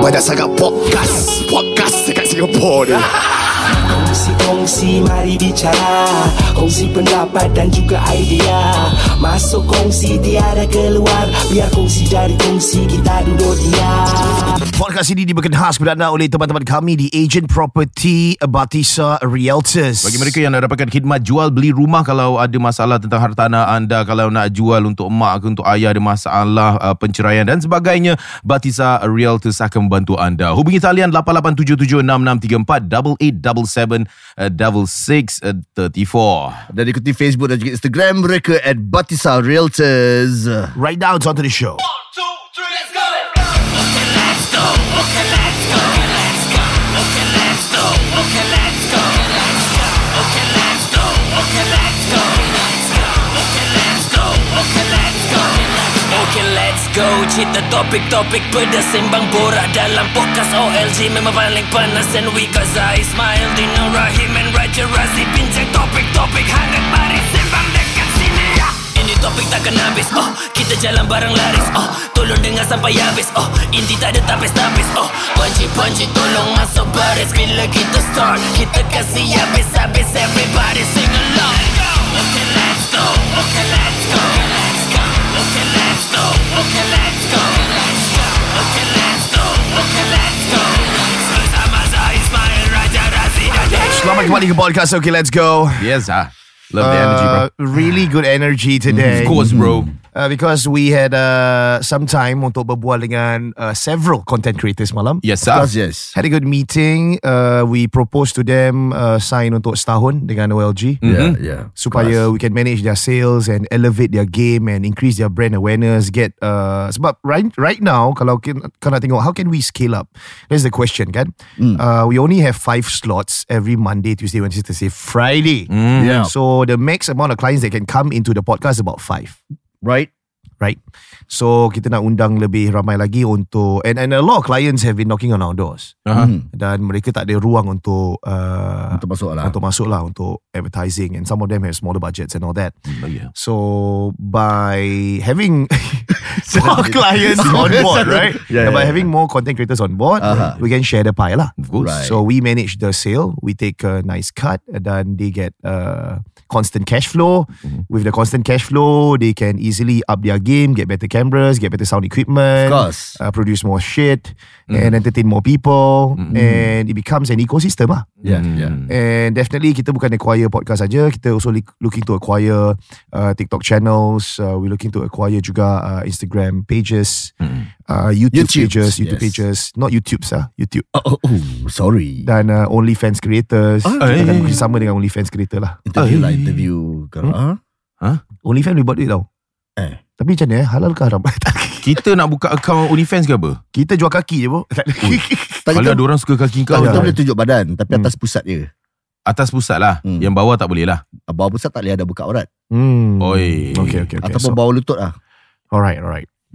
Banyak sangat podcast, podcast dekat Singapura ni. Kongsi-kongsi, mari bicara. Kongsi pendapat dan juga idea. Masuk kongsi, tiada keluar. Biar kongsi dari kongsi, kita duduk dia. Podcast ini dibuat khas berada oleh teman-teman kami di Agent Property Batisah Realtors. Bagi mereka yang nak dapatkan khidmat jual beli rumah, kalau ada masalah tentang hartanah anda, kalau nak jual untuk mak ke untuk ayah, ada masalah penceraian dan sebagainya, Batisah Realtors akan membantu anda. Hubungi talian 88776634 8877 76634. Dan ikuti Facebook dan juga Instagram mereka at Batisah Realtors. Right now it's on to the show. 1, 2, 3, let's go. Okay, let's go. Okay, let's go. Okay, let's go. Okay, let's go. Okay, let's go. Okay, let's go. Okay, let's go. Okay, let's go. Okay, let's go. Okay, let's go. Cerita topik-topik pedas, sembang borak dalam podcast OLG, memang paling panas. And we got Zai, Ismail, Dino, Rahim and Raja Razi. Bincang topik-topik hangat, mari sembang dekat sini. Ini topik takkan habis, oh. Kita jalan bareng laris, oh. Tolong dengar sampai habis, oh. Inti tak ada tapis-tapis, oh. Panci-panci tolong masuk baris. Bila kita start, kita kasih habis-habis. Everybody sing along. Okay, let's go. Okay, let's go. Okay, let's go. Okay, let's go. Okay, let's go. Okay, let's go. Okay, let's go. Bersama Zah, Ismail, Raja, Razi. Selamat kembali ke podcast. Okay, let's go. Yes, ah. Love the energy, bro. Really good energy today. Of course, bro. Because we had some time untuk berbual dengan several content creators malam. Yes, sir. Yes. Had a good meeting. We proposed to them sign untuk setahun dengan OLG. Mm-hmm. Yeah. Supaya we can manage their sales and elevate their game and increase their brand awareness. Get sebab right now kalau nak tengok how can we scale up? That's the question, kan? Mm. We only have 5 slots every Monday, Tuesday, Wednesday, Thursday, Friday. Mm. Yeah. So the max amount of clients that can come into the podcast is about 5. Right. So kita nak undang lebih ramai lagi untuk and a lot of clients have been knocking on our doors. Uh-huh. Dan mereka tak ada ruang untuk masuklah untuk advertising, and some of them have smaller budgets and all that. Oh, yeah. So by having more clients on board, right? Yeah, by having more content creators on board, uh-huh, we can share the pie lah. Of course. Right. So we manage the sale, we take a nice cut, dan they get constant cash flow. Mm-hmm. With the constant cash flow, they can easily up their game, get better cameras, get better sound equipment, produce more shit, mm-hmm, and entertain more people, mm-hmm, and it becomes an ecosystem lah. Yeah, yeah. And definitely kita bukan acquire podcast saja, kita also looking to acquire TikTok channels, we looking to acquire juga Instagram pages, mm-hmm, YouTube pages, not YouTubes lah, YouTube. Sorry. Dan OnlyFans creators, kita mungkin sama dengan OnlyFans creator lah. Interview kalau OnlyFans boleh buat duit tau. Tapi macam mana, halal ke haram? Kita nak buka akaun OnlyFans ke apa? Kita jual kaki je, bro. Kalau ada orang suka kaki kau, kita boleh tunjuk badan, tapi atas pusat je. Atas pusat lah, yang bawah tak boleh lah. Bawah pusat tak boleh ada buka aurat. Oi. Okay. Ataupun bawah lutut lah. Alright.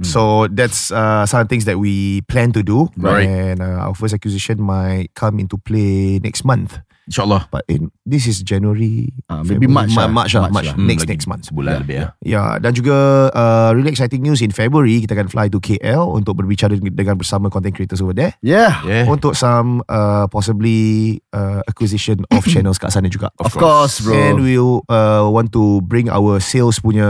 So that's some things that we plan to do. Right. And our first acquisition might come into play next month, InsyaAllah. But this is January, maybe March. Next month, sebulan lebih. Yeah. Dan juga really exciting news, in February kita akan fly to KL untuk berbicara dengan bersama content creators over there. Yeah. Untuk some possibly acquisition of channels kat sana juga. Of course, bro. And we'll want to bring our sales punya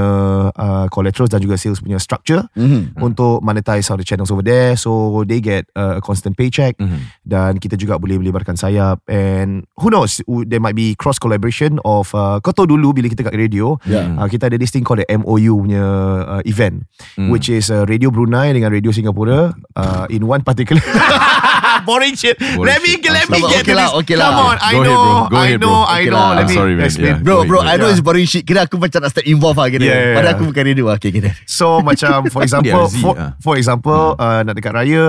collaterals dan juga sales punya structure, mm-hmm, untuk monetize our channels over there. So they get a constant paycheck, mm-hmm, dan kita juga boleh melebarkan sayap. And who knows, there might be cross collaboration of kau tahu dulu bila kita kat radio, kita ada this thing called the MOU punya event, which is Radio Brunei dengan Radio Singapura in one particular boring shit. Let me get to this. Come on, I know. Let me explain. Bro, I know it's boring shit. Kira aku macam nak start involve lah. Yeah. Padahal aku bukan radio lah. Okay. So macam for example, nak dekat raya,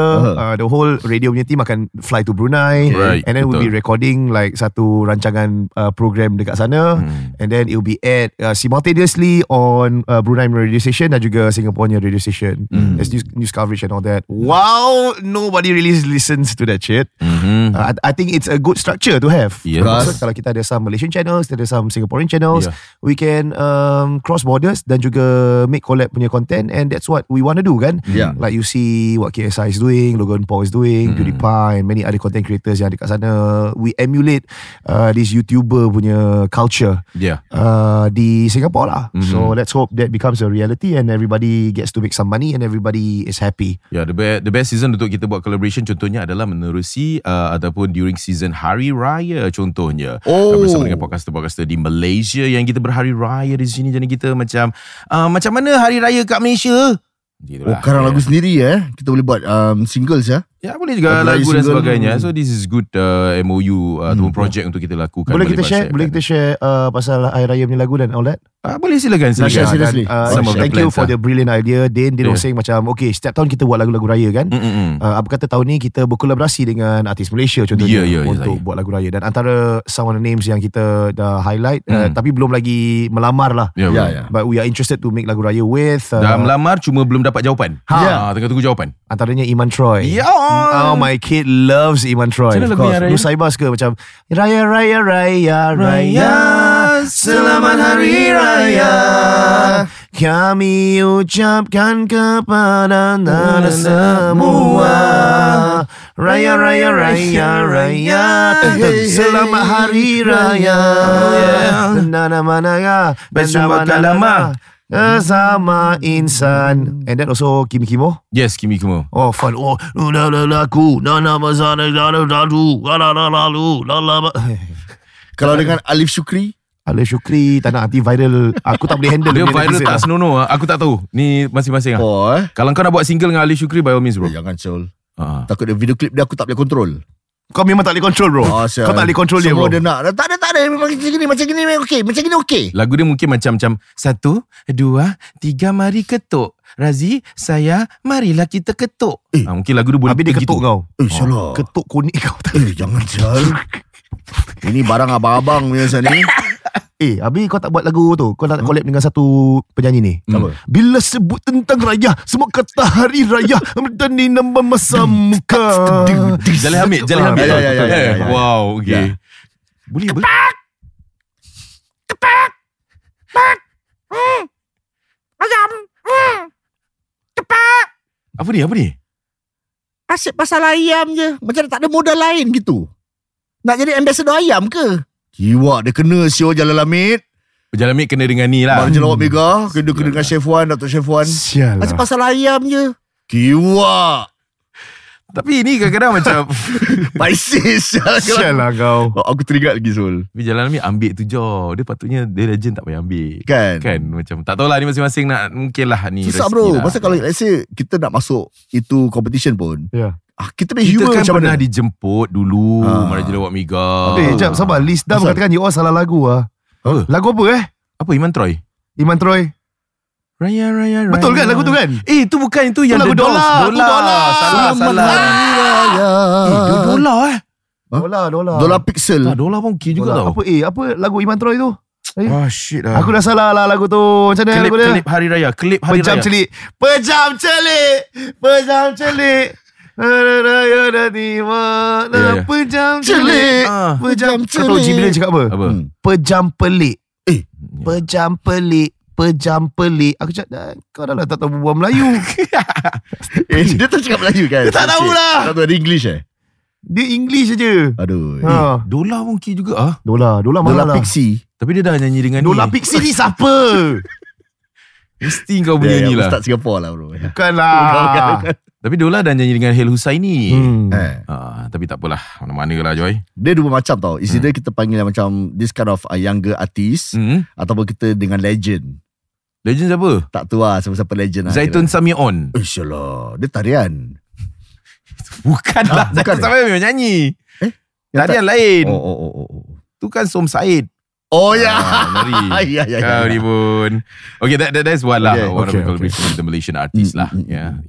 the whole radio punya team akan fly to Brunei, right, and then we'll be recording like satu rancangan program dekat sana, and then it'll be aired simultaneously on Brunei radio station dan juga Singapore radio station. There's news coverage and all that. Wow, nobody really listens to into that shit. Mm-hmm. I think it's a good structure to have. Yes. Because kalau kita ada some Malaysian channels, kita ada some Singaporean channels, we can cross borders dan juga make collab punya content, and that's what we want to do, kan? Yeah. Like you see what KSI is doing, Logan Paul is doing, PewDiePie, and many other content creators yang ada kat sana. We emulate this YouTuber punya culture di Singapore lah. Mm-hmm. So let's hope that becomes a reality and everybody gets to make some money and everybody is happy. Yeah, the best season untuk kita buat collaboration contohnya adalah menerusi ataupun during season Hari Raya contohnya. Oh. Bersama dengan podcaster-podcaster di Malaysia yang kita berhari raya di sini, jadi kita macam mana hari raya kat Malaysia? Gitulah. Oh, karang lagu sendiri kita boleh buat singles ya boleh juga lagu dan sebagainya. So this is good MOU ataupun project untuk kita lakukan. Boleh kita share pasal air raya punya lagu dan all that? Boleh, silakan. Thank you for the brilliant idea. Dane was saying macam okay, setiap tahun kita buat lagu-lagu raya, kan? Apa kata tahun ni kita berkolaborasi dengan artis Malaysia contohnya untuk buat lagu raya. Dan antara some of the names yang kita dah highlight tapi belum lagi melamar lah. But we are interested to make lagu raya with dah melamar cuma belum dapat jawapan. Tengah tunggu jawapan. Antaranya Iman Troy. Oh, my kid loves Iman Troy. Lu saibas ke macam Raya Raya Raya Raya, selamat hari raya kami ucapkan kepada anda semua, Raya Raya Raya Raya, selamat hari raya, nana mana ya bersama lama sama insan. And that also Kimi Kimo? Yes, Kimi Kimo. Oh, fun. Oh, lalaku, nanamazana, laladu, lalalalu, lalaba. Kalau dengan Alif Syukri, tanah hati viral. Aku tak boleh handle dia viral tak senonoh. Aku tak tahu. Ni masing-masing. Oh, kalau kau nak buat single dengan Alif Syukri, by all means, bro. Jangan cul. Takut dia video clip dia aku tak boleh control. Kau memang tak boleh control, bro. Kau tak boleh control dia, bro. Dia nak Tak ada Macam gini okey. Lagu dia mungkin macam 1, 2, 3 mari ketuk Razi, saya, marilah kita ketuk. Mungkin lagu dia boleh. Habis dia ketuk gitu. Kau salah. Ketuk konik kau. Jangan salah. Ini barang abang-abang biasa ni. Habis kau tak buat lagu tu, kau nak collab dengan satu penyanyi ni. Bila sebut tentang raya, semua kata hari raya dan ni nambah masa muka. Jalil Hamid. Ya. Wow, okey. Boleh. Kepak. Pak. Ayam. Kepak. Apa ni? Asyik pasal ayam je. Macam tak ada modal lain gitu. Nak jadi ambassador ayam ke? Kiwak dia kena siapa Jalil Hamid kena dengan ni lah. Baru lawak mega kena dengan Chef Wan, Dato' Chef Wan. Sial. Macam pasal ayam je. Kiwak. Tapi ini kadang-kadang macam baisir. Sial lah kau. Aku teringat lagi Sol. Tapi Jalil Hamid ambil tu je. Dia patutnya dia legend tak payah ambil. Kan macam tak tahulah ni masing-masing nak mungkin lah ni. Susah bro. Masa kalau let's say kita nak masuk itu competition pun. Ya. Kita kan pernah dijemput dulu Maraja Lawak Mega. Jap, sabar. Lisda mengatakan you all salah lagu lah. Lagu apa Apa Iman Troy Raya. Betul kan lagu tu kan? Itu bukan itu yang lagu Dolar. Salah. Dolar pixel. Dolar pun okey juga tau. Apa lagu Iman Troy tu? Wah, shit lah. Aku dah salah lah lagu tu. Macam mana lagu dia? Klip Hari Raya. Pejam celik. Raya dah tiba. Pejam celik. Kau tahu Jibilan cakap apa? Pejam pelik. Aku cakap kau dah lah tak tahu berbual Melayu. Dia tak cakap Melayu kan? Dia tak tahu lah. Tak tahu ada English Dia English saja. Aduh. Dolar mungkin juga Dolar mahal lah. Dolar Pixie. Tapi dia dah nyanyi dengan ni. Dolar Pixie ni siapa? Mesti kau punya ni lah. Ustaz Singapore lah bro. Bukan lah. Tapi Dola dah nyanyi dengan Hel Husaini. Tapi tak apalah, mana-mana lah Joy. Dia dua macam tau. Is dia kita panggil macam this kind of younger artist ataupun kita dengan legend. Legend siapa? Tak tahu lah siapa-siapa legend Zaitun Samion. Insya-Allah. Dia tarian. Bukanlah. Bukan Samion memang nyanyi. Tarian lain. Oh. Tu kan Som Said. Oh ya. Kau ribun. Okay, that's one lah. One of the collaboration with the Malaysian artist lah. Yeah.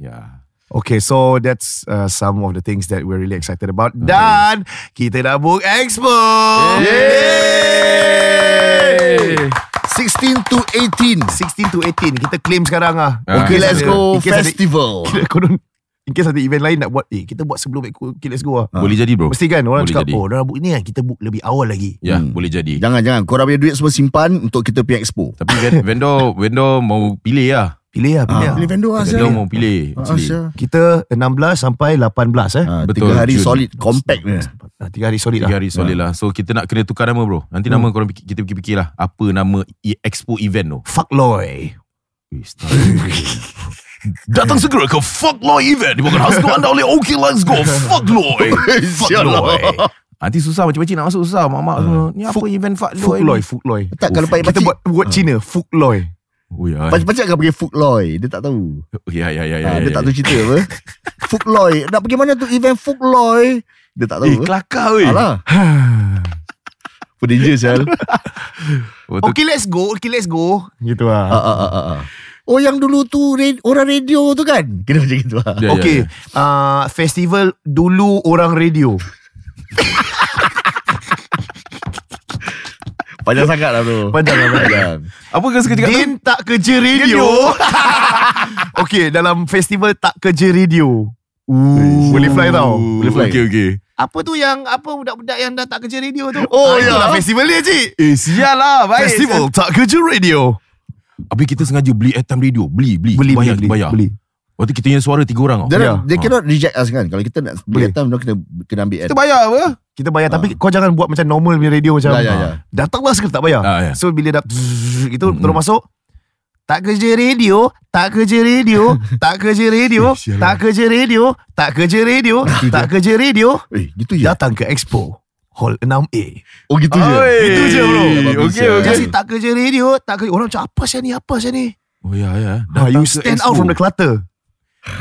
Okay, so that's some of the things that we're really excited about. Dan kita dah book expo. Yay! 16 to 18 kita claim sekarang. Okay, let's go festival. Kita konon in case ada event lain nak buat, kita buat sebelum okay, let's go lah. Boleh jadi bro. Mesti kan orang boleh cakap, jadi. Oh dah book ni kan, kita book lebih awal lagi. Ya, boleh jadi. Jangan korang punya duit semua simpan untuk kita punya expo. Tapi vendor mau pilih lah. Pilih vendor lah. Vendor mau pilih. Kita 16 sampai 18 betul. 3 hari solid, compact. 3 hari solid lah. So kita nak kena tukar nama bro. Nanti nama korang kita fikir lah, apa nama expo event tu. Fuck Loy. Datang segera ke Fuck Loy event dibawakan khas kepada anda oleh OK Let's Go Fuck Loy. Fuck Loy. Nanti susah macam-macam nak masuk susah mak-mak semua. Ni apa event Fuck Loy. Tak kalau pakai kita buat Cina Fuck Loy. Oh ya. Pacak-pacak kan pergi Fuck Loy, dia tak tahu. Ya. Dia tak tahu cerita apa. Fuck Loy. Nak pergi mana tu event Fuck Loy? Dia tak tahu. Kelakar weh. Alah. Pedanger sial. Okay let's go. Gitu lah. Oh yang dulu tu orang radio tu kan? Kena macam gitu lah. Okay. Festival dulu orang radio. Panjang sangat lah tu. Panjang. Apa kau suka cakap tu? Din tak kerja radio. Okay, dalam festival tak kerja radio. Boleh fly tau. Okay. Apa tu yang apa budak-budak yang dah tak kerja radio tu? Oh ya lah festival dia cik. Sial lah. Baik. Festival tak kerja radio. Habis kita sengaja beli airtime radio. Beli. Waktu kita punya suara 3 orang. Dia cannot reject us kan. Kalau kita nak beli airtime, dia kena ambil airtime. Kita bayar apa? Kita bayar. Tapi kau jangan buat macam normal punya radio macam datanglah sekali tak bayar. So bila dah itu terus masuk. Tak kerja radio. Datang ke Expo Hall 6A. Oh gitu je. Itu je bro. Okay. Kasi tak kerja radio, tak kerja. Orang macam apa saya ni. Oh ya. You stand out from the clutter.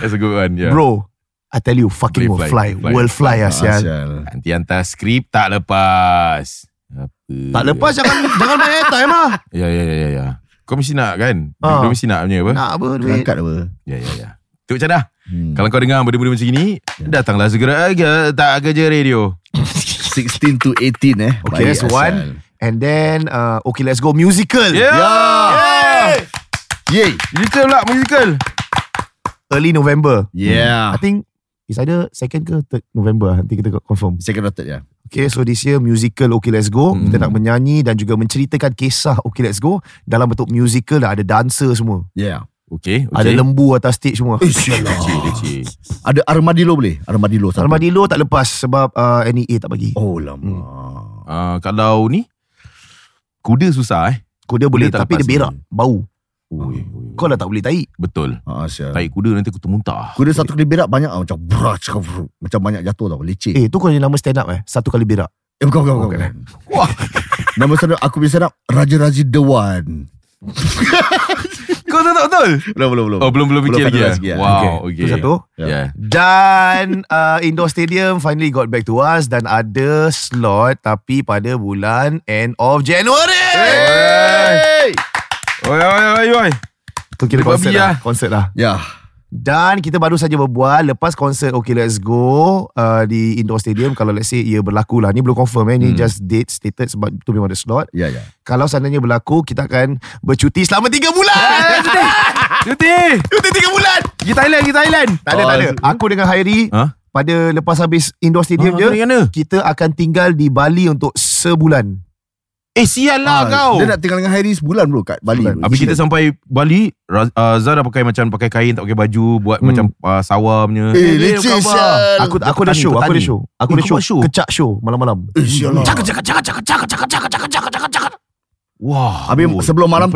That's a good one. Yeah. Bro, I tell you fucking will fly. Will fly as ya. Nanti hantar skrip tak lepas. Jangan main time lah. Ya. Kau mesti nak kan? Kau mesti nak punya apa? Nak apa duit. Angkat apa? Ya. Tu macam dah. Kalau kau dengar benda-benda macam ni, datanglah segera tak kerja radio. 16 to 18 Okay, that's one. And then okay let's go musical. Yeah. Little lah musical. Early November. Yeah. I think it's either 2nd ke 3rd November. Nanti kita confirm. 2nd or 3rd ya. Okay, so this year musical Okay Let's Go. Kita nak menyanyi dan juga menceritakan kisah Okay Let's Go dalam bentuk musical lah, ada dancer semua. Yeah. Okay. Ada lembu atas stage semua. Ada armadillo boleh? Armadillo tak lepas sebab NEA tak bagi. Oh lama. Kalau ni kuda susah Kuda boleh tapi dia berak, bau. Kau lah tak boleh tahi. Betul. Tahi kuda nanti kutu muntah. Kuda satu kali berak banyak macam brach, macam banyak jatuh tau, leceh. Tu kau nama stand up satu kali berak. Bukan. Wah. Nama stand up aku punya stand up Raja-Raja Dewan. Kau tak betul? Belum. Oh belum fikir lagi. Wow. Okay. Itu satu. Yeah. Dan Indoor Stadium finally got back to us dan ada slot tapi pada bulan end of January. Hey. Oi. Itu kira konsert lah. Ya. Yeah. Dan kita baru saja berbual lepas konsert Okay Let's Go di Indoor Stadium. Kalau let's say ia berlaku lah, ni belum confirm ni just date stated sebab tu memang ada slot. Yeah. Kalau seandainya berlaku, kita akan bercuti selama 3 bulan. Cuti 3 bulan. Pergi Thailand. Tak ada. Aku dengan Hairi pada lepas habis Indoor Stadium je, kita akan tinggal di Bali untuk sebulan. Sial lah kau. Dia nak tinggal dengan Hairi sebulan bro kat Bali. Habis kita sampai Bali, Zara dah pakai kain, tak pakai baju, buat macam sawamnya. Leceh sial. Aku ada show. Kecak show malam-malam. Sial lah. Cakap. Wah. Habis sebelum malam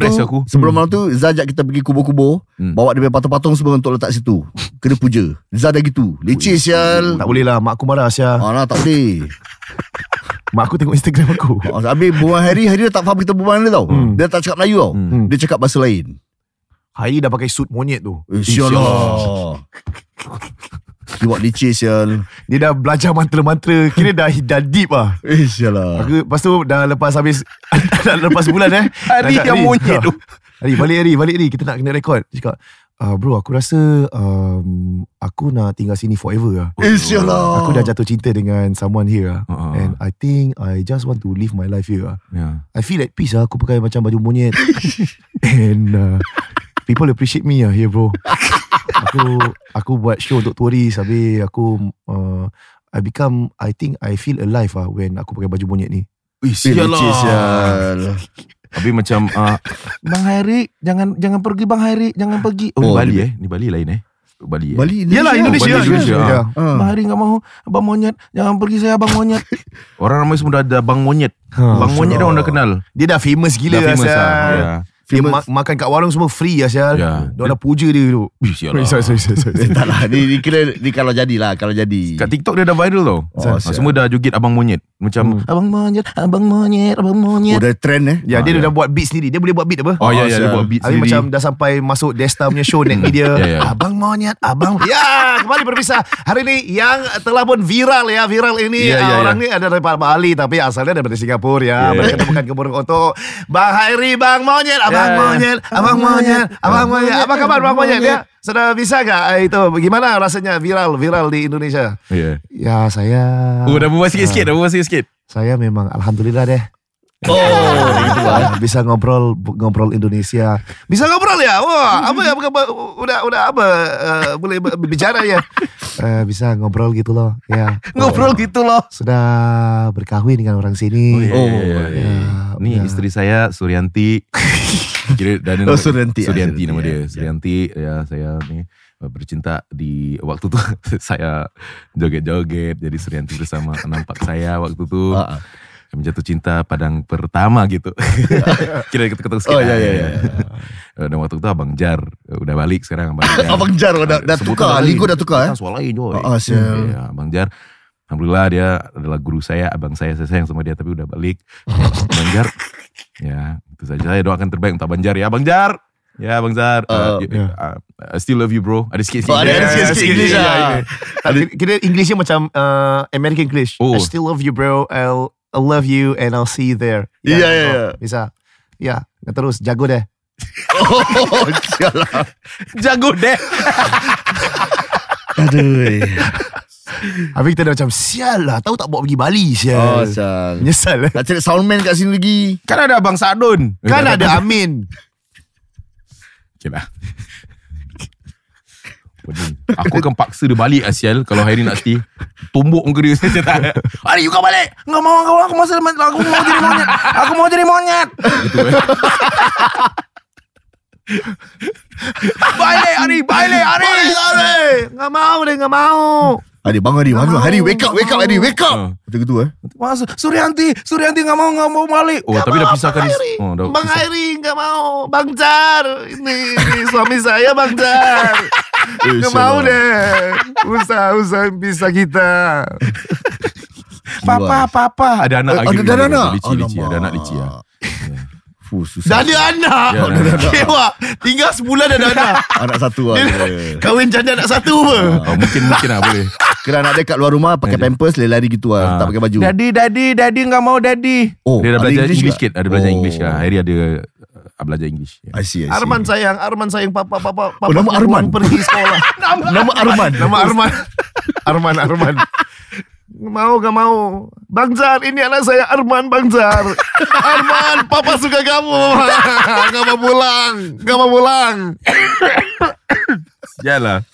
tu Zara ajak kita pergi kubur-kubur, bawa dia patung-patung semua untuk letak situ. Kena puja. Zara dah gitu. Leceh sial. Tak boleh lah, mak aku marah sial. Alah tak boleh. Mak aku tengok Instagram aku. Habis buang Hari dah tak faham kita berbual dia tau. Dia tak cakap Melayu tau. Dia cakap bahasa lain. Hari dah pakai suit monyet tu. Sial lah. Dia buat licik sial. Dia dah belajar mantra-mantra. Kira dah deep lah. Sial lah. Lepas tu dah lepas habis dah lepas bulan Hari yang monyet tu. Hari balik hari. Kita nak kena rekod. Dia cakap, bro aku rasa aku nak tinggal sini forever lah. Insya Allah. Aku dah jatuh cinta dengan someone here and I think I just want to live my life here lah. Yeah. I feel at peace lah. Aku pakai macam baju monyet and people appreciate me lah here bro. Aku buat show untuk turis. Habis aku I feel alive lah when aku pakai baju monyet ni. Wih, sialah. Habis macam Bang Hairik, jangan pergi Bang Hairik, jangan pergi. Oh, Bali lain. Yalah, Indonesia. Yeah. Bang Hairik enggak mahu, Abang Monyet, jangan pergi saya Abang Monyet. Orang ramai semua dah ada Bang Monyet. Bang Monyet dah orang dah kenal. Dia dah famous gila dah. Dia makan kat warung semua free asal. Yeah. Dia orang puja dia dulu. Entahlah, ni kira ni kalau jadi. Kat TikTok dia dah viral tau. Semua dah joget Abang Monyet. Macam Abang Monyet. Oh, dah trend Ya, dia dah buat beat sendiri. Dia boleh buat beat apa? Oh, ya, dia buat beat sendiri. Macam dah sampai masuk Desta punya show net media. Abang Monyet, Abang. Ya, kembali berpisah. Hari ni yang telah pun viral ini. Orang ni ada dari Bali tapi asalnya dari Singapura ya. Mereka temukan ke burung otok. Bang Hairi, Bang Monyet. Abang Monyet. Apa khabar Abang Monyet ya? Sudah bisa gak itu? Bagaimana rasanya viral di Indonesia? Yeah. Ya saya. Dah berbual sikit. Saya memang alhamdulillah deh. Bisa ngobrol Indonesia. Bisa ngobrol ya? Wah, apa boleh bicara ya? Bisa ngobrol gitu loh. Ya. Ngobrol gitu loh. Sudah berkahwin dengan orang sini. Oh, yeah. Nih istri saya Surianti. Surianti nama dia. Surianti ya, saya nih bercinta di waktu itu saya joget-joget jadi Surianti bersama nampak saya waktu itu. Kami jatuh cinta padang pertama gitu. Kira ketuk-ketuk sikit. Dan waktu itu Abang Jar udah balik sekarang. Abang Jar dah tukar. Linggo dah tukar. Soal lain juga. Abang Jar, alhamdulillah dia adalah guru saya. Abang saya sayang sama dia tapi udah balik. Abang Jar, ya itu saja. Saya doakan terbaik untuk Abang Jar ya. Abang Jar. Ya Bang Zar, I still love you bro. Ada sikit-sikit. Ada sikit-sikit. Kita Englishnya macam American English. I still love you bro. I love you and I'll see you there. Yeah. Bisa. Ya, terus jago deh. Jalan. Jago deh. Aduh. Habis kita dah macam sial lah. Tahu tak bawa pergi Bali sial. Menyesal lah. Nak cari soundman kat sini lagi. Kan ada Abang Sadun. Kan ada Amin. Okay lah. Aku akan paksa dia balik sial. Kalau Hairi nak stay tumbuk muka dia. Hairi you kau balik. Enggak mau kau. Aku mau jadi monyet. Gitu Balik Hairi. Enggak mau. Hairi bangun. Wake up. Macam gitu Surianti enggak mau balik. Oh tapi dah pisahkan. Bang Hairi enggak mau. Bang Jar ini suami saya Bang Jar. Enggak mau deh. Usah bisa kita. Papa. Ada anak lici. Dah ada anak. Kewa. Tinggal sebulan dah ada anak. Anak satu lah. Kahwin janda anak satu apa? Mungkin lah boleh. Kena anak dia kat luar rumah pakai pampers lari gitu lah. Tak pakai baju. Daddy enggak mau daddy. Oh, dia dah belajar English sikit. Ada belajar English lah. Hari ada belajar English. Yeah. I see. Arman sayang papa. Oh, nama Arman pergi sekolah. Nama Arman. Arman. Gak mau. Bang Zar, ini anak saya Arman Bangsar. Arman, papa suka kamu. Gak mau pulang. Yalah.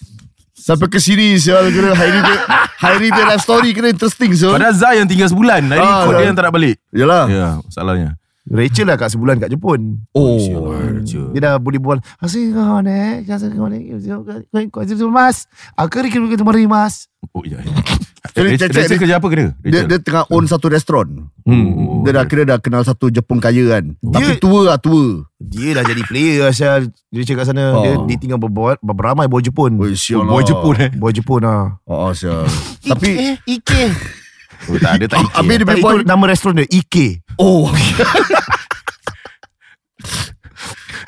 Sampai ke sini sial kena Hairi dia live story kena interesting sial. Padahal Zar yang tinggal sebulan. Hairi dia yang tak nak balik. Yalah. Ya, salahnya. Rachel lah kat sebulan kat Jepun. Oh, dia dah boleh buat. Asyik kau mas. Aku kira kita mari mas. Oh ya. Rachel kerja apa kena? Dia tengah own satu restoran. Dia dah kenal satu Jepun kaya kan. Tapi tua. Dia dah jadi player asal Rachel kat sana. Dia tinggal beramai boy Jepun. Boy Jepun lah. Oh asal. Tapi Ike. Oh, tak ada tak Ike. Habis dia itu nama restoran dia Ike. Oh.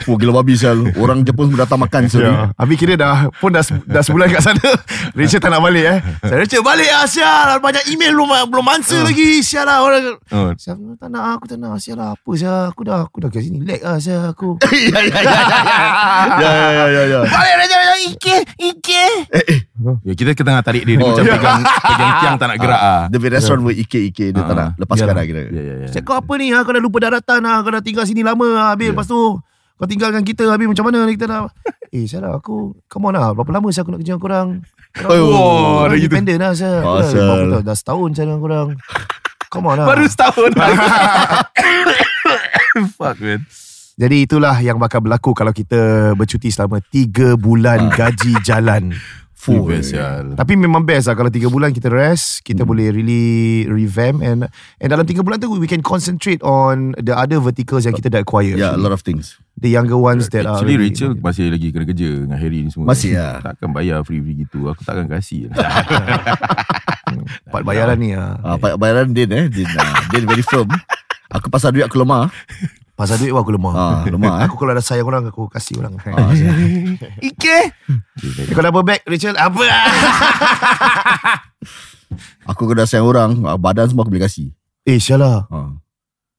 Oh gila babi sial. Orang Jepun semua datang makan sial. Yeah. Habis kira dah sebulan kat sana. Richard tak nak balik Richard balik sial. Banyak email belum answer lagi. Sial lah orang. Tak nak sial lah. Apa sial. Aku dah kat sini lag lah sial aku. Ya. Balik Richard Ike. Ya, kita tengah tarik dia macam pegang tiang tak nak gerak ah. Dia restoran buat Ike dia tak nak lepaskan lah kira. Cakap kau apa ni? Kau dah lupa daratan. Kau dah tinggal sini lama. Habis lepas tu Kau tinggalkan kita, habis macam mana kita nak? Salah aku, come on lah, berapa lama saya aku nak kerja dengan korang? Oh, dah gitu. Dependent lah saya. Dah setahun saya dengan korang. Come on lah. Baru setahun. Fuck man. Jadi itulah yang bakal berlaku kalau kita bercuti selama 3 bulan gaji jalan. Full. Tapi memang best lah kalau 3 bulan kita rest, kita boleh really revamp and dalam 3 bulan tu we can concentrate on the other verticals yang kita dah acquire. Yeah, actually. A lot of things. The younger ones that are actually Rachel masih lagi kena kerja dengan Harry ni semua. Masih lah. Takkan bayar free-free gitu. Aku takkan kasih. Part bayaran ni lah. Bayaran Din Din very firm. Aku pasal duit aku lemah. Pasal duit aku lemah. Aku kalau ada sayang orang, aku kasih orang. Ike. Kau double back Rachel. Apa lah. Aku kalau dah sayang orang, badan semua aku boleh kasih. Syalah.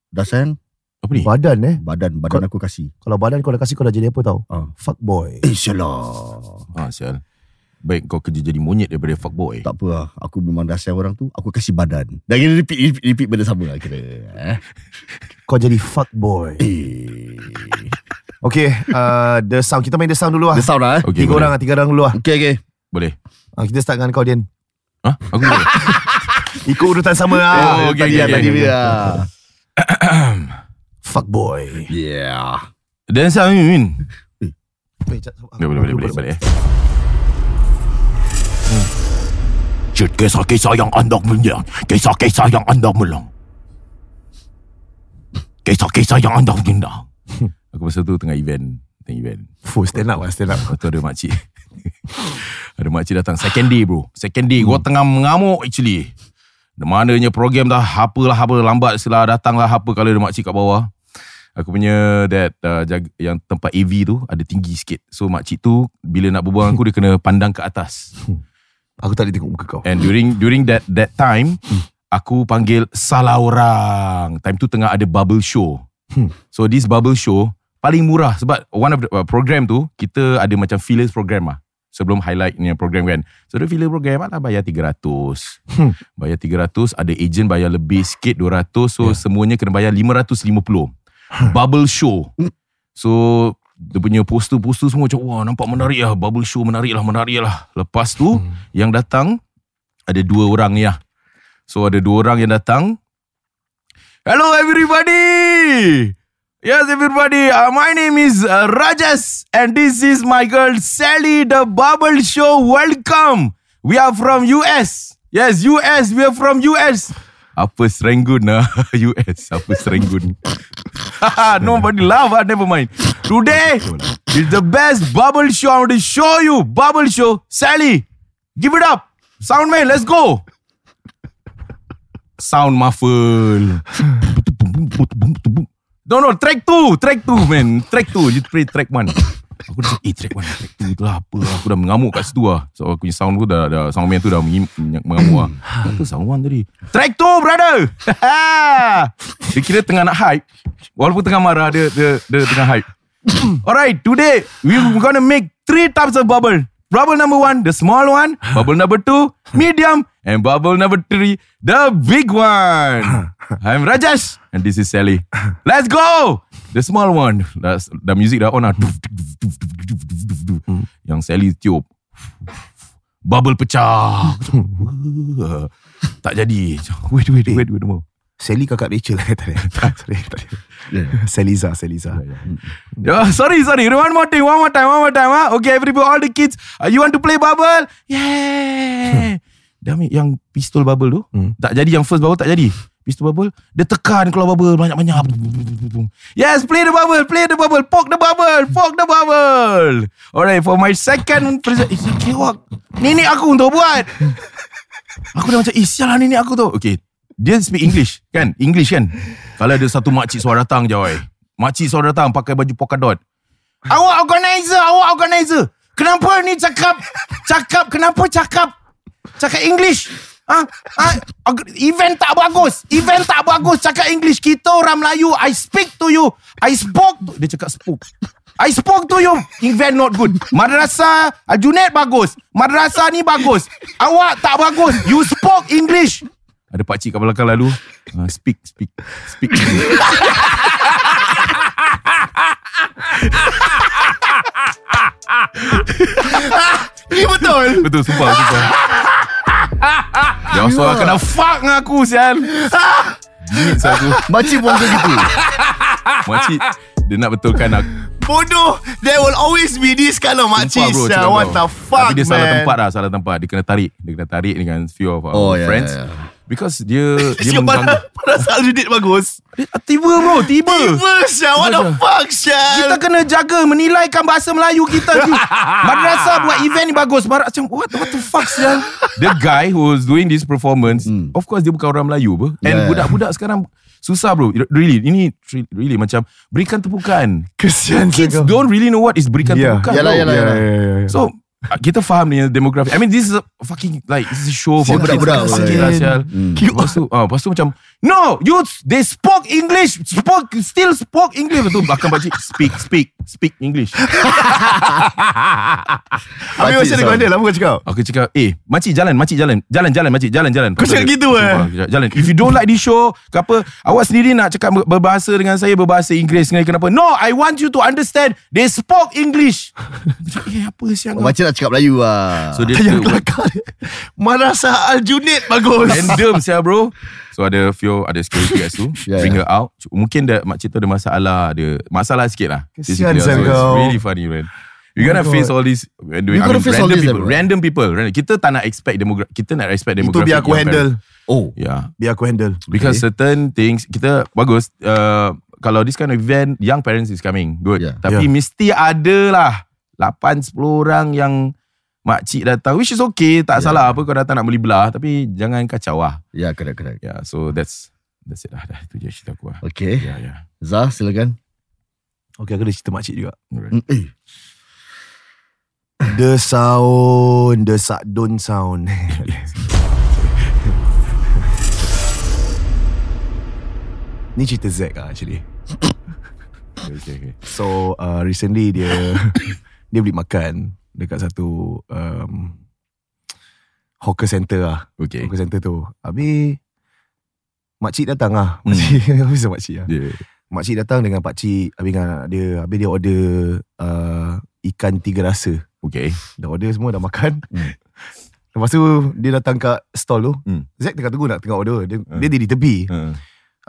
Dah sayang apa ni? Badan Badan kau, aku kasih. Kalau badan kau dah kasih, kau dah jadi apa tau? Fuck boy. Syalah. Syalah. Baik kau kerja jadi monyet daripada fuckboy. Tak apa lah. Aku memang dah sayang orang tu. Aku kasih badan. Dan kena repeat benda sama lah kira. Kau jadi fuckboy. Okay, the sound. Kita main the sound dulu lah. The sound lah okay, tiga orang dulu lah. Okay boleh. Kita start dengan kau Dian. Aku boleh. Ikut urutan sama lah. Okay. Fuckboy. Yeah. Dan sound Min. Boleh. Kisah-kisah yang anda menang. Aku masa tu tengah event. Full stand up. Lepas tu ada makcik. datang second day gua tengah mengamuk actually. Mananya program dah apa lambat selah datanglah apa kalau ada makcik kat bawah. Aku punya yang tempat AV tu ada tinggi sikit. So makcik tu bila nak berbual aku dia kena pandang ke atas. Aku tak boleh tengok muka kau. And during that time, aku panggil salah orang. Time tu tengah ada bubble show. So this bubble show paling murah sebab one of the program tu kita ada macam fillers program lah. Sebelum highlight ni program kan. So the filler program lah bayar $300. Bayar $300, ada agent bayar lebih sikit $200. So semuanya kena bayar $550. Bubble show. So dia punya poster-poster semua macam wah nampak menarik lah. Bubble show menarik lah. Lepas tu yang datang ada 2 orang ni lah. So ada 2 orang yang datang. Hello everybody. Yes everybody. My name is Rajesh and this is my girl Sally. The bubble show welcome. We are from US. Yes US. We are from US. Apa Serenggun lah. US. Apa Serenggun. Nobody laugh. Never mind. Today is the best bubble show. I want to show you. Bubble show. Sally. Give it up. Soundman. Let's go. Sound muffle. No. Track 2 man. Track 2. You play track 1. Aku dah track 1. Track 2 tu lah apa. Aku dah mengamuk kat situ lah. So aku punya sound tu dah soundman tu dah mengamuk lah. Kata sound 1 tadi. Track 2 brother. Dia kira tengah nak hype. Walaupun tengah marah dia tengah hype. Alright, today we're gonna make 3 types of bubble. Bubble number 1, the small one. Bubble number 2, medium. And bubble number 3, the big one. I'm Rajesh and this is Sally. Let's go. The small one. The music dah on lah. Yang Sally tiup. Bubble pecah. Tak jadi. Wait. Sally kakak Rachel. Tak. Saliza. Sorry. One more time. Okay, everybody, all the kids. You want to play bubble? Yeah. Dia ambil yang pistol bubble tu. Tak jadi yang first bubble tak jadi. Pistol bubble dia tekan keluar bubble banyak-banyak. Yes, play the bubble. Poke the bubble. Alright, for my second kewak. Nenek aku untuk buat. Aku dah macam sialah nenek aku tu. Okay. Dia speak English kan? Kalau ada satu makcik suara datang je. Makcik suara datang pakai baju polka dot. Awak organizer. Kenapa ni cakap? Kenapa cakap English? Event tak bagus. Cakap English. Kita orang Melayu. I spoke to you. Event not good. Madrasah Aljunid bagus. Madrasah ni bagus. Awak tak bagus. You spoke English. Ada pakcik kat belakang lalu. Speak. Ini betul? Betul, sumpah, sumpah. Jangan soal kena fuck dengan aku, sial. Gimik saya tu. Makcik buang ke gitu? Makcik, dia nak betulkan aku. Bodoh. There will always be this kind of makcik. What the fuck, man. Tapi dia salah tempat lah, salah tempat. Dia kena tarik. Dia kena tarik dengan few of our friends. Yeah. Because dia mengganggu. Madrasah Aljunid bagus. Tiba bro. What the fuck, Syah? Kita kena jaga menilaikan bahasa Melayu kita. Madrasah buat event ni bagus. Macam what the fuck, Syah? The guy who was doing this performance, of course dia bukan orang Melayu, bro. And budak-budak sekarang susah, bro. Really, ini really macam berikan tepukan. Kesian. Kids don't really know what is berikan tepukan. Yalah. So kita faham ni demografi. I mean, this is a fucking like this is a show for kids. Lepas tu macam no, you they spoke English, still spoke English. Lepas tu belakang pakcik speak English. Habis macam kau handle lah, bukan cakap. Aku cakap, makcik jalan. Kau cakap gitu jalan. If you don't like this show, kenapa awak sendiri nak cakap berbahasa dengan saya, berbahasa Inggeris dengan kenapa? No, I want you to understand they spoke English. Apa siang? Macam nak cakap Melayu lah. So dia kelakar. Madrasah Aljunid bagus. Random siapa bro. So ada few, ada security guys tu bring her out. Mungkin makcik tu ada masalah sikit lah. Kesian so it's really funny, man. You gonna face all these random people. Kita tak nak expect demografi. Kita nak respect demografi. Itu biar aku handle. Oh yeah, biar aku handle. Because certain things kita bagus. Kalau this kind of event, young parents is coming, good. Tapi mesti ada lah 8-10 orang yang makcik datang, which is okay, tak salah apa kau datang nak beli belah, tapi jangan kacau lah. Ya, correct. Yeah, so that's it lah. Itu je cerita aku lah. Okay. Yeah. Zah, silakan. Okay, aku ada cerita makcik juga. The Sakdon sound. Ni cerita Zack lah actually. Okay. So, recently dia beli makan dekat satu hawker center lah. Okay. Hawker center tu habis makcik datang lah. Makcik lah. Yeah. Makcik datang dengan pakcik. Habis dia order ikan tiga rasa. Okay. Dah order semua, dah makan. Lepas tu dia datang kat stall tu. Zack tengah tunggu nak tengok order. Dia di tepi.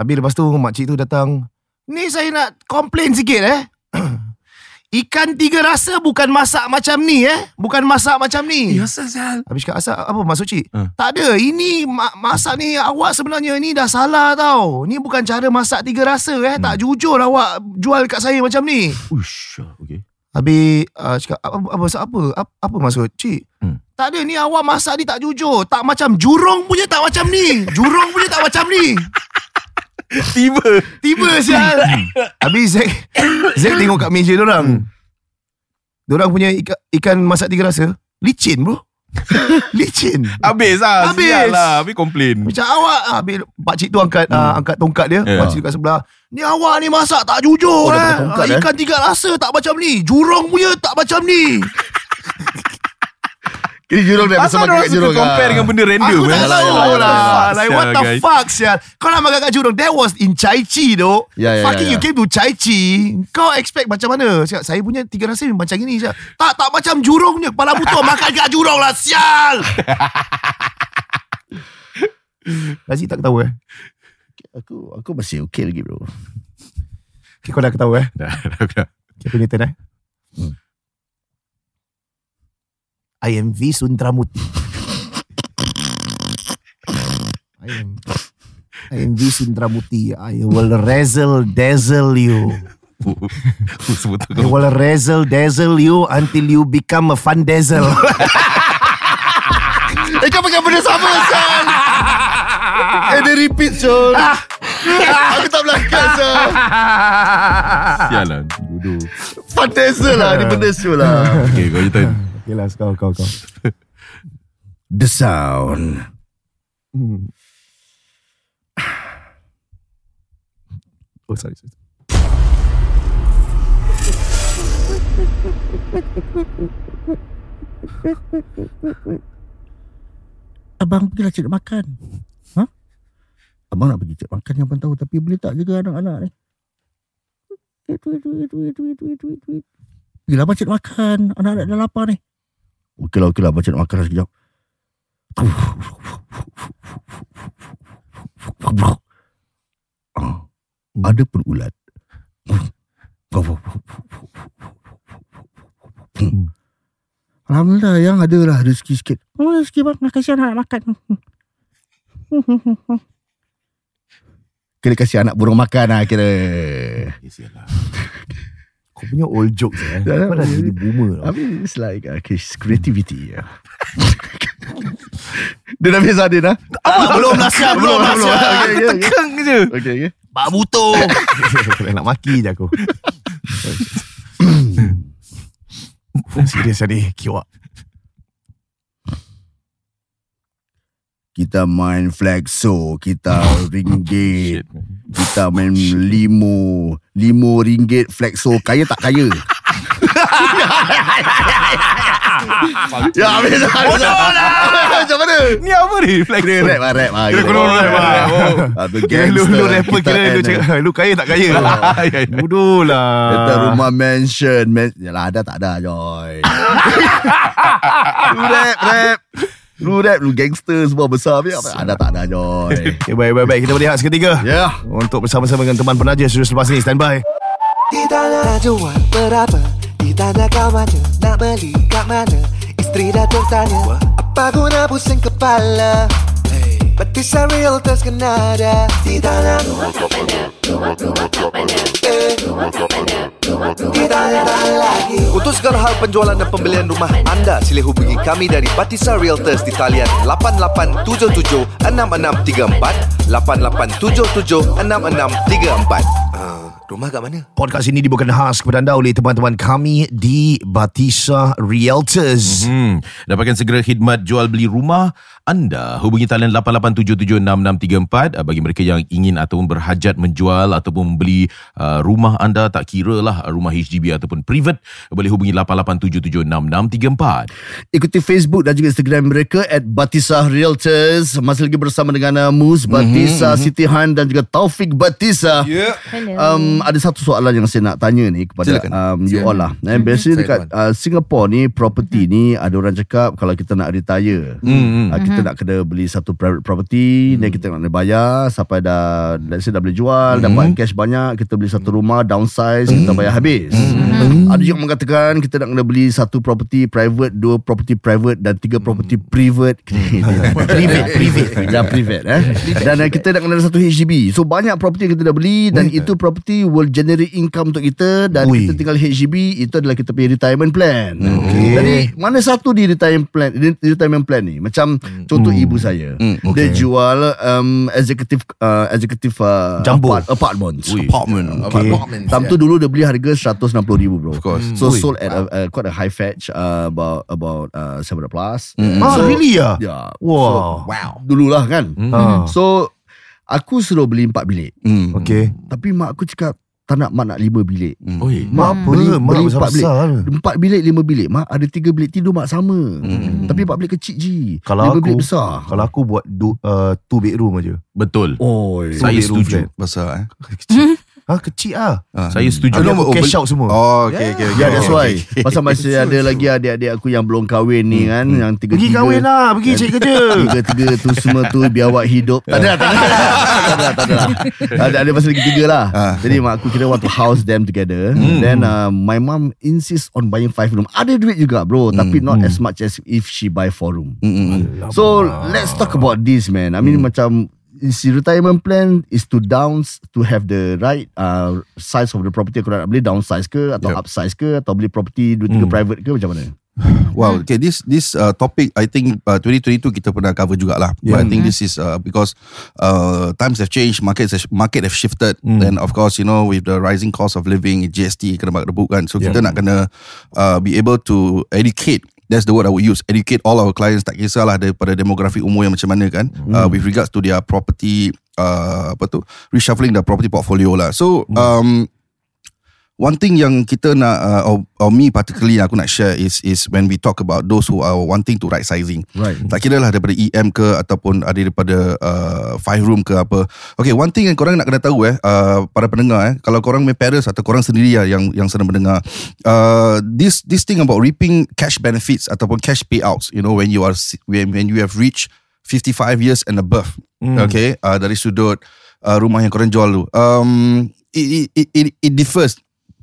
Habis lepas tu makcik tu datang. Ni saya nak complain sikit Ikan tiga rasa bukan masak macam ni Ya, Sal. Habis cakap, asal apa maksud cik? Tak ada. Ini masak ni awak sebenarnya ni dah salah tau. Ni bukan cara masak tiga rasa Tak jujur awak jual kat saya macam ni. Ush, okay. Habis cakap, apa maksud cik? Tak ada, ni awak masak ni tak jujur. Tak macam jurung punya tak macam ni. Jurung punya tak macam ni. Tiba sial. Habis Zack tengok kat meja diorang. Diorang punya ikan masak tiga rasa licin, bro. Licin. Habis lah. Habis komplain. Macam awak. Habis pakcik tu angkat tongkat dia. Pakcik kat sebelah. Ni awak ni masak tak jujur ikan tiga rasa tak macam ni. Jurung punya tak macam ni. Ini jurung dah bersama kat jurung. Asal orang suka compare dengan benda random. Aku tak tahu lah. Like what the fuck, sial. Kau nak makan kat jurung. That was in Chai Chi though. Fucking you came to Chai Chi. Kau expect macam mana? Sial, saya punya tiga rasa macam ini, sial. Tak macam jurung ni. Kepala butuh makan kat jurung lah, sial. Razi tak ketawa Aku masih okay lagi, bro. Okay, kau dah ketawa Dah. Okay, punya turn I am V Sundramuti. I am V Sundramuti. I will dazzle you. I will dazzle you until you become a fun dazzle. Kau pakai benda sama, Son. Dia repeat, Son. Aku tak belakang, Son. Sialan, bodoh. Fun dazzle lah, ni benda show lah. Okay, kau ceritain. Yelah, kau. The sound. Oh, sorry. Abang pergilah cari makan. Ha? Abang nak pergi cari makan yang abang tahu. Tapi boleh tak jaga anak-anak ni? Tweet. Yelah, macam nak makan. Anak-anak dah lapar ni. Okeylah, macam nak makan sekejap. Ada pun ulat. Alhamdulillah, yang adalah rezeki sikit. Rezeki bang, makasih anak makan. Kena kasih anak burung makan lah kira. Isilah. Kau punya old jokes eh. Kau dah jadi boomer. I mean, it's like creativity. Dia dah biasa dia dah. Belum nasihat. Tekeng je. Okay. Pak Buto. Nak maki je aku. Serius tadi, kiwak. Kita main flexo, kita ringgit, kita main limo ringgit flexo, kaya tak kaya? Ya, habis lah. Macam mana? Ni apa ni? Dia rap lah. Lu rapper kira lu kaya tak kaya? Bodoh lah. Kita rumah mansion. Yalah, ada tak ada Joy. Lu rap. Lu rap, lu gangster semua besar. Ada tak ada Joy. Baik, kita berehat seketika. Ya. Untuk bersama-sama dengan teman penaja serius lepas ni. Stand by. Di tanah jual berapa? Di tanah kau aja. Nak beli kat mana? Isteri datang tanya. Apa guna pusing kepala? Batisah Realtors kena ada. Di tanah rumah kat mana? Untuk segala hal penjualan dan pembelian rumah anda, sila hubungi kami dari Batisah Realtors di talian 8877-6634 8877-6634. Rumah kat mana? Podcast ini dibawakan khas kepada anda oleh teman-teman kami di Batisah Realtors. Dapatkan segera khidmat jual beli rumah anda. Hubungi talian 8877-6634 bagi mereka yang ingin ataupun berhajat menjual ataupun membeli rumah anda, tak kira lah rumah HDB ataupun private. Boleh hubungi 8877-6634. Ikuti Facebook dan juga Instagram mereka @BatisahRealtors. Masih lagi bersama dengan Mus Batisah, Siti Han dan juga Taufik Batisah. Yeah. Ada satu soalan yang saya nak tanya ni kepada you all lah. Biasanya dekat Singapore ni, property ni ada orang cakap kalau kita nak retire, kita nak kena beli satu private property, dan kita nak bayar sampai dah, let's say dah boleh jual, dapat cash banyak, kita beli satu rumah, downsize, kita bayar habis. Ada juga mengatakan kita nak kena beli satu property private, dua property private, dan tiga property private. private. Dan kita nak kena satu HDB. So banyak property yang kita dah beli, dan itu property will generate income untuk kita, dan kita tinggal HDB, itu adalah kita punya retirement plan. Jadi mana satu di retirement plan ni? Macam contoh ibu saya, dia jual Executive Jumbo Apartments. Time tu dulu dia beli harga 160,000 bro. So sold at quite a high fetch, about 700 plus. Really ya? Yeah. Wow. Dululah kan. So aku suruh beli 4 bilik. Okay. Tapi mak aku cakap tak nak, mak nak 5 bilik. Mak beli 4 bilik. 4 bilik, 5 bilik. Mak ada 3 bilik tidur mak sama. Tapi 4 bilik kecil je. Kalau 5 bilik besar. Kalau aku buat 2 bedroom aja. Betul. Saya setuju. Besar eh. Kecil. Kecil lah. Saya setuju. Cash out semua. Okay. Yeah, that's why. Pasal masih ada lagi adik-adik aku yang belum kahwin ni kan, yang tiga-tiga. Pergi kahwin lah, pergi cari kerja. Tiga-tiga tu semua tu biar awak hidup. Tak ada lah. Ada pasal lagi tiga lah. Jadi mak aku kira want to house them together. Then my mom insists on buying 5 room. Ada duit juga bro, tapi not as much as if she buy 4 room. So let's talk about this man. I mean macam si retirement plan is to downs, to have the right size of the property. Aku nak beli downsize ke, atau upsize ke, atau beli property 2-3 private ke, macam mana? Wow, okay, this topic I think 2022 kita pernah cover jugalah. But I think this is because times have changed, market have shifted, and of course you know with the rising cost of living, GST kena berdebu kan. So kita nak kena be able to educate. That's the word I would use. Educate all our clients, tak kisahlah daripada demografi umur yang macam mana kan, with regards to their property, reshuffling their property portfolio lah. So one thing yang kita nak, or me particularly, aku nak share is when we talk about those who are wanting to right sizing. Right. Tak kira lah daripada EM ke ataupun ada daripada five room ke apa. Okay, one thing yang korang nak kena tahu para pendengar kalau korang main parents atau korang sendiri yang sedang mendengar, this thing about reaping cash benefits ataupun cash payouts, you know, when you have reached 55 years and above. Okay, dari sudut rumah yang korang jual tu, it differs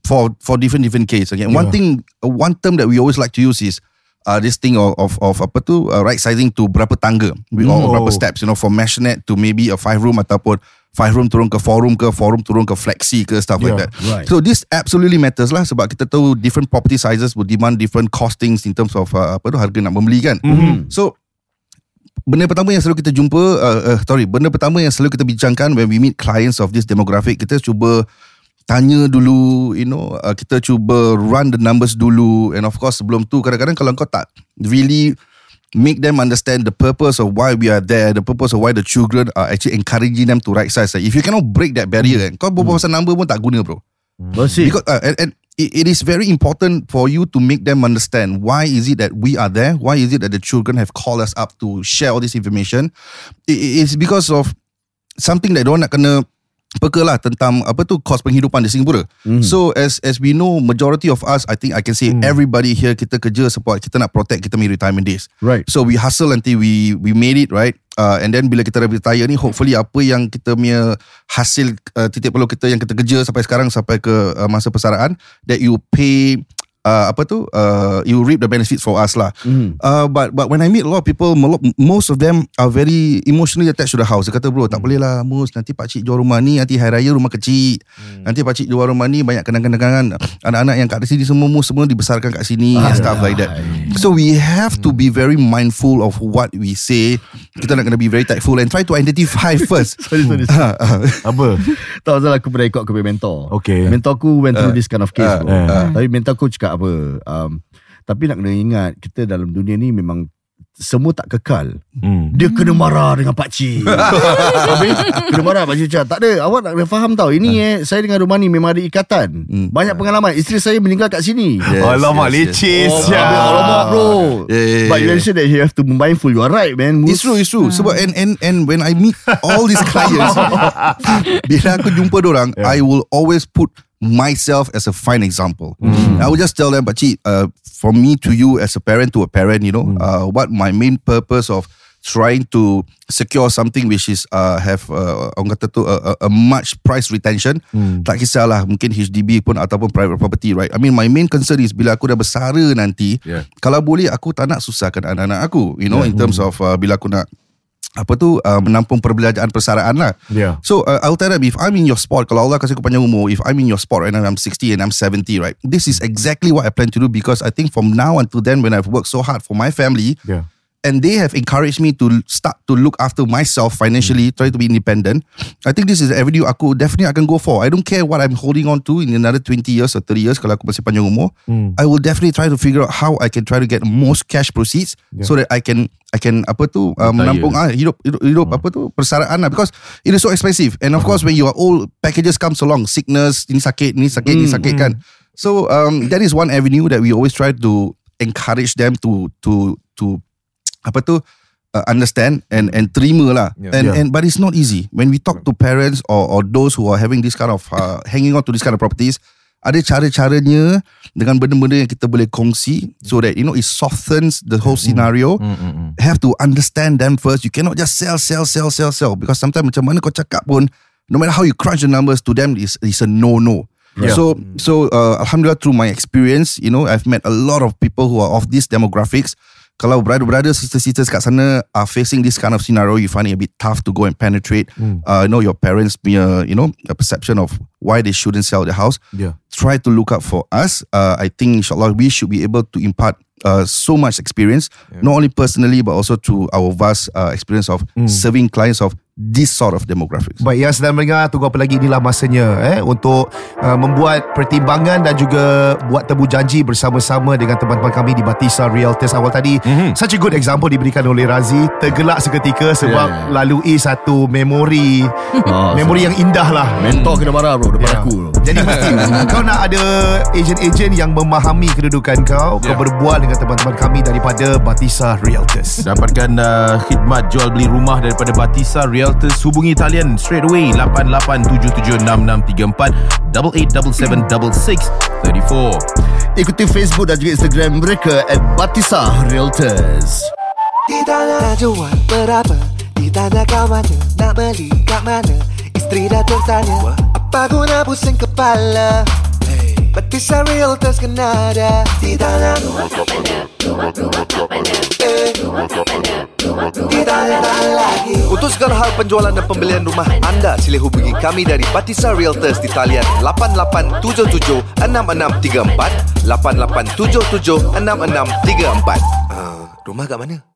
for different case. Again, yeah. one term that we always like to use is this thing of apa tu, right sizing to berapa tangga, or berapa steps, you know, from maisonette to maybe a five room ataupun five room turun ke four room ke flexi ke stuff, yeah, like that. Right. So this absolutely matters lah, sebab kita tahu different property sizes will demand different costings in terms of apa tu, harga nak membeli kan. Mm-hmm. So benda pertama yang selalu kita bincangkan when we meet clients of this demographic, kita cuba tanya dulu, you know, kita cuba run the numbers dulu, and of course sebelum tu kadang-kadang kalau kau tak really make them understand the purpose of why we are there, the purpose of why the children are actually encouraging them to right size, if you cannot break that barrier, kau berbual pasal number pun tak guna, bro. Because and it is very important for you to make them understand why is it that we are there, why is it that the children have called us up to share all this information. It's because of something that diorang nak kena peka lah tentang apa tu, kos penghidupan di Singapura. So as we know, majority of us, I think I can say everybody here, kita kerja sebab kita nak protect kita punya retirement days. Right. So we hustle until we made it, right? And then bila kita retire ni, hopefully apa yang kita punya hasil titik peluh kita yang kita kerja sampai sekarang sampai ke masa persaraan, that you pay you reap the benefits for us lah. But when I meet a lot of people, most of them are very emotionally attached to the house. Dia kata, bro, tak boleh lah Mus, nanti pakcik jual rumah ni, nanti hari raya rumah kecil, nanti pakcik jual rumah ni, banyak kenangan-kenangan, anak-anak yang kat sini semua Mus, semua dibesarkan kat sini, and stuff like that. So we have to be very mindful of what we say. Kita nak kena be very tactful and try to identify first. Sorry. Apa? Tak masalah, aku pernah ikut aku punya mentor. Okay. Mentor aku went through this kind of case. Tapi mentor aku cakap apa, tapi nak kena ingat, kita dalam dunia ni memang semua tak kekal. Dia kena marah dengan pakcik. Habis kena marah pakcik cakap, tak ada, awak nak kena faham tau, ini saya dengan rumah ni memang ada ikatan. Banyak pengalaman, isteri saya meninggal kat sini. Alamak, lecis. Alamak, bro. But you mentioned that you have to be mindful. You are right, man. It's true. Sebab and when I meet all these clients, bila aku jumpa dorang, I will always put myself as a fine example. I would just tell them, pakcik, from me to you, as a parent to a parent, you know, what my main purpose of trying to secure something which is a much price retention. Tak kisahlah, mungkin HDB pun ataupun private property, right? I mean, my main concern is bila aku dah bersara nanti, kalau boleh aku tak nak susahkan anak-anak aku, you know, in terms of bila aku nak apa tu, menampung perbelanjaan persaraan lah. Yeah. So I'll tell them, if I'm in your sport, kalau Allah kasih aku panjang umur, if I'm in your sport and I'm 60 and I'm 70, right, this is exactly what I plan to do, because I think from now until then, when I've worked so hard for my family, and they have encouraged me to start to look after myself financially, try to be independent, I think this is the avenue aku definitely akan go for. I don't care what I'm holding on to in another 20 years or 30 years, kalau aku masih panjang umur, I will definitely try to figure out how I can try to get most cash proceeds, so that I can apa tu, menampung hidup apa tu, persaraan lah, because it is so expensive, and of course when you are old, packages comes along, sickness, ini sakit kan. So that is one avenue that we always try to encourage them to apa tu, understand and terima lah. And but it's not easy when we talk to parents or those who are having this kind of hanging on to this kind of properties. Ada cara-caranya dengan benda-benda yang kita boleh kongsi, so that, you know, it softens the whole scenario. Have to understand them first. You cannot just sell, because sometimes macam mana kau cakap pun, no matter how you crunch the numbers, to them is a no. Right. So alhamdulillah, through my experience, you know, I've met a lot of people who are of these demographics. Kalau brother-brother, sister-sisters kat sana are facing this kind of scenario, you find it a bit tough to go and penetrate, you know, your parents' a perception of why they shouldn't sell the house. Yeah. Try to look up for us. I think, inshallah, we should be able to impart so much experience, not only personally, but also to our vast experience of serving clients of this sort of demographics. Baik, yang sedang mendengar, tunggu apa lagi, inilah masanya untuk membuat pertimbangan dan juga buat temu janji bersama-sama dengan teman-teman kami di Batisah Realtors. Awal tadi, such a good example diberikan oleh Razi. Tergelak seketika sebab lalui satu memori yang indah lah. Mentor kena marah, bro, depan aku. Jadi mesti kau nak ada ejen-ejen yang memahami kedudukan kau, kau berbual dengan teman-teman kami daripada Batisah Realtors. Dapatkan khidmat jual beli rumah daripada Batisah Realtors. Hubungi talian straight away 88776634 88776634. Ikuti Facebook dan juga Instagram mereka @BatisahRealtors. Ditanya jual berapa, ditanya kawannya nak beli kat mana, isteri datang tanya apa guna pusing kepala. Batisah Realtors kena ada. Ditanya rumah kat mana, rumah kat mana, rumah kat mana, rumah kat mana. Ditanya lagi. Untuk segala hal penjualan dan pembelian rumah anda, sila hubungi kami dari Batisah Realtors di talian 88776634 88776634. Rumah kat mana?